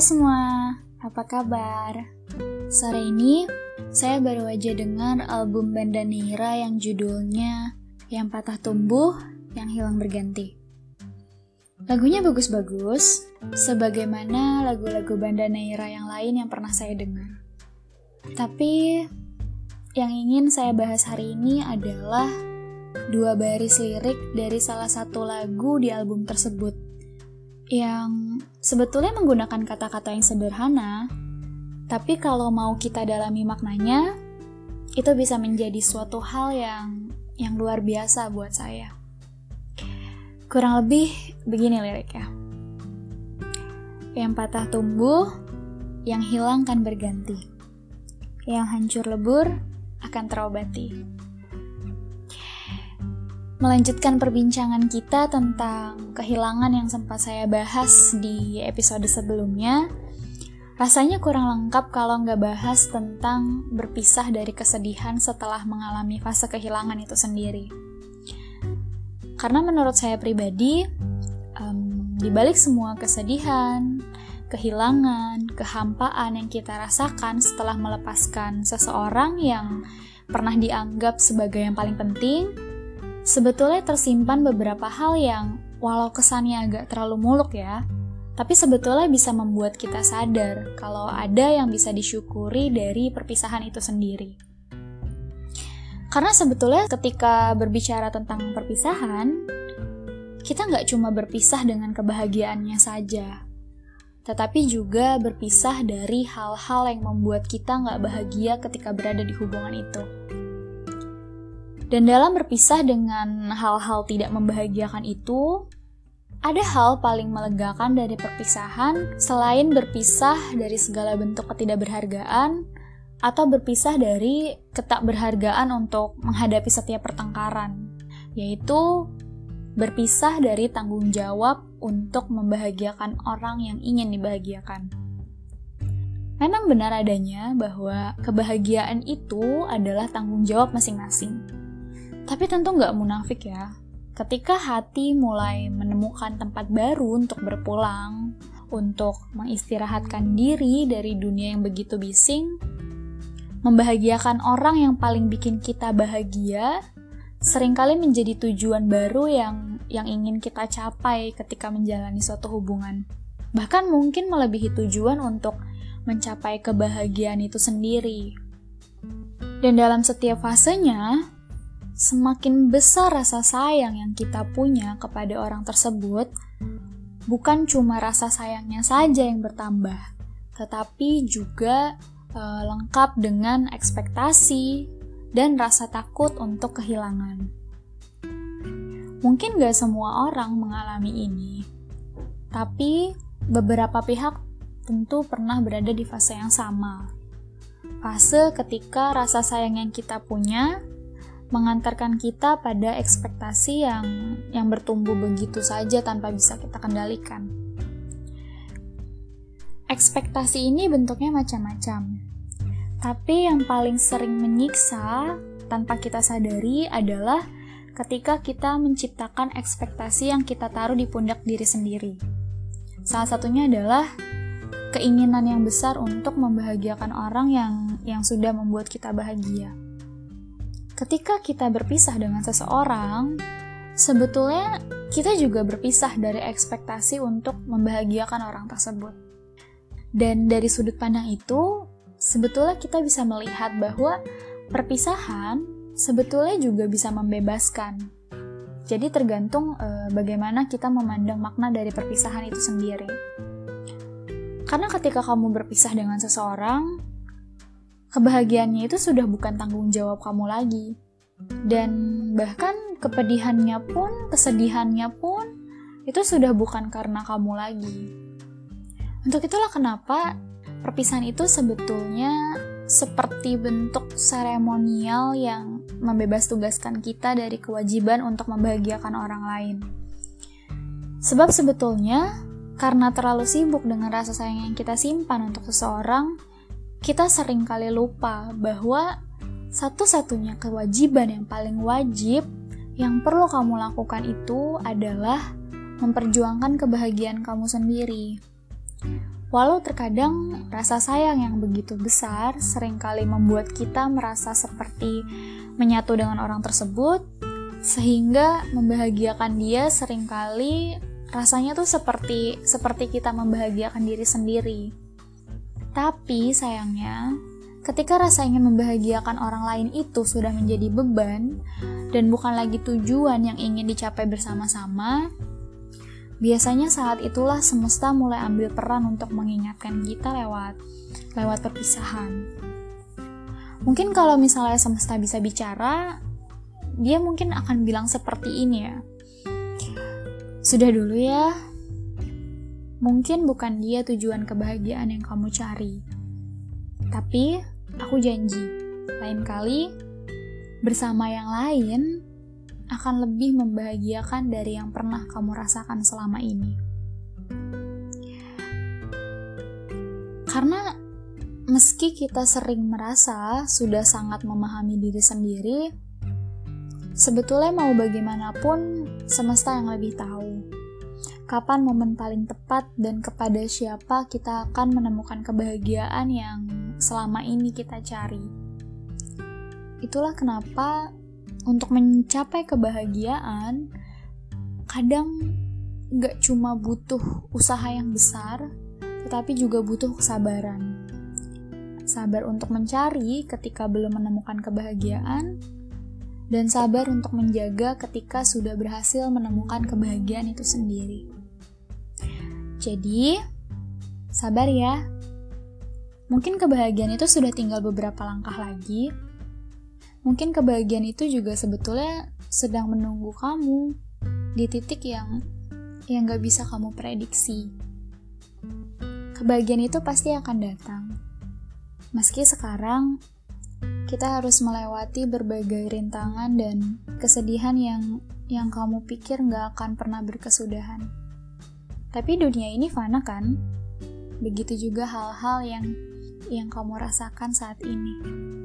Halo semua, apa kabar? Sore ini, saya baru aja dengar album Banda Neira yang judulnya Yang Patah Tumbuh, Yang Hilang Berganti. Lagunya bagus-bagus, sebagaimana lagu-lagu Banda Neira yang lain yang pernah saya dengar. Tapi, yang ingin saya bahas hari ini adalah dua baris lirik dari salah satu lagu di album tersebut, yang sebetulnya menggunakan kata-kata yang sederhana, tapi kalau mau kita dalami maknanya, itu bisa menjadi suatu hal yang luar biasa buat saya. Kurang lebih begini liriknya. Yang patah tumbuh, yang hilang kan berganti. Yang hancur lebur akan terobati. Melanjutkan perbincangan kita tentang kehilangan yang sempat saya bahas di episode sebelumnya, rasanya kurang lengkap kalau nggak bahas tentang berpisah dari kesedihan setelah mengalami fase kehilangan itu sendiri. Karena menurut saya pribadi, dibalik semua kesedihan, kehilangan, kehampaan yang kita rasakan setelah melepaskan seseorang yang pernah dianggap sebagai yang paling penting, sebetulnya tersimpan beberapa hal yang walau kesannya agak terlalu muluk ya, tapi sebetulnya bisa membuat kita sadar kalau ada yang bisa disyukuri dari perpisahan itu sendiri. Karena sebetulnya ketika berbicara tentang perpisahan, kita nggak cuma berpisah dengan kebahagiaannya saja, tetapi juga berpisah dari hal-hal yang membuat kita nggak bahagia ketika berada di hubungan itu. Dan dalam berpisah dengan hal-hal tidak membahagiakan itu, ada hal paling melegakan dari perpisahan selain berpisah dari segala bentuk ketidakberhargaan atau berpisah dari ketidakberhargaan untuk menghadapi setiap pertengkaran, yaitu berpisah dari tanggung jawab untuk membahagiakan orang yang ingin dibahagiakan. Memang benar adanya bahwa kebahagiaan itu adalah tanggung jawab masing-masing. Tapi tentu nggak munafik ya, ketika hati mulai menemukan tempat baru untuk berpulang, untuk mengistirahatkan diri dari dunia yang begitu bising, membahagiakan orang yang paling bikin kita bahagia, seringkali menjadi tujuan baru yang ingin kita capai ketika menjalani suatu hubungan. Bahkan mungkin melebihi tujuan untuk mencapai kebahagiaan itu sendiri. Dan dalam setiap fasenya, semakin besar rasa sayang yang kita punya kepada orang tersebut, bukan cuma rasa sayangnya saja yang bertambah, tetapi juga lengkap dengan ekspektasi dan rasa takut untuk kehilangan. Mungkin gak semua orang mengalami ini, tapi beberapa pihak tentu pernah berada di fase yang sama. Fase ketika rasa sayang yang kita punya mengantarkan kita pada ekspektasi yang bertumbuh begitu saja tanpa bisa kita kendalikan. Ekspektasi ini bentuknya macam-macam, tapi yang paling sering menyiksa tanpa kita sadari adalah ketika kita menciptakan ekspektasi yang kita taruh di pundak diri sendiri. Salah satunya adalah keinginan yang besar untuk membahagiakan orang yang sudah membuat kita bahagia. Ketika kita berpisah dengan seseorang, sebetulnya kita juga berpisah dari ekspektasi untuk membahagiakan orang tersebut. Dan dari sudut pandang itu, sebetulnya kita bisa melihat bahwa perpisahan sebetulnya juga bisa membebaskan. Jadi tergantung bagaimana kita memandang makna dari perpisahan itu sendiri. Karena ketika kamu berpisah dengan seseorang, kebahagiaannya itu sudah bukan tanggung jawab kamu lagi. Dan bahkan kepedihannya pun, kesedihannya pun, itu sudah bukan karena kamu lagi. Untuk itulah kenapa perpisahan itu sebetulnya seperti bentuk seremonial yang membebas tugaskan kita dari kewajiban untuk membahagiakan orang lain. Sebab sebetulnya, karena terlalu sibuk dengan rasa sayang yang kita simpan untuk seseorang, kita seringkali lupa bahwa satu-satunya kewajiban yang paling wajib yang perlu kamu lakukan itu adalah memperjuangkan kebahagiaan kamu sendiri. Walau terkadang rasa sayang yang begitu besar seringkali membuat kita merasa seperti menyatu dengan orang tersebut, sehingga membahagiakan dia seringkali rasanya tuh seperti kita membahagiakan diri sendiri. Tapi sayangnya, ketika rasa ingin membahagiakan orang lain itu sudah menjadi beban dan bukan lagi tujuan yang ingin dicapai bersama-sama, biasanya saat itulah semesta mulai ambil peran untuk mengingatkan kita lewat perpisahan. Mungkin kalau misalnya semesta bisa bicara, dia mungkin akan bilang seperti ini ya. Sudah dulu ya, mungkin bukan dia tujuan kebahagiaan yang kamu cari. Tapi, aku janji, lain kali, bersama yang lain, akan lebih membahagiakan dari yang pernah kamu rasakan selama ini. Karena, meski kita sering merasa sudah sangat memahami diri sendiri, sebetulnya mau bagaimanapun, semesta yang lebih tahu. Kapan momen paling tepat dan kepada siapa kita akan menemukan kebahagiaan yang selama ini kita cari. Itulah kenapa untuk mencapai kebahagiaan kadang gak cuma butuh usaha yang besar, tetapi juga butuh kesabaran. Sabar untuk mencari ketika belum menemukan kebahagiaan, dan sabar untuk menjaga ketika sudah berhasil menemukan kebahagiaan itu sendiri. Jadi, sabar ya. Mungkin kebahagiaan itu sudah tinggal beberapa langkah lagi. Mungkin kebahagiaan itu juga sebetulnya sedang menunggu kamu di titik yang gak bisa kamu prediksi. Kebahagiaan itu pasti akan datang. Meski sekarang, kita harus melewati berbagai rintangan dan kesedihan yang kamu pikir gak akan pernah berkesudahan. Tapi dunia ini fana kan? Begitu juga hal-hal yang kamu rasakan saat ini.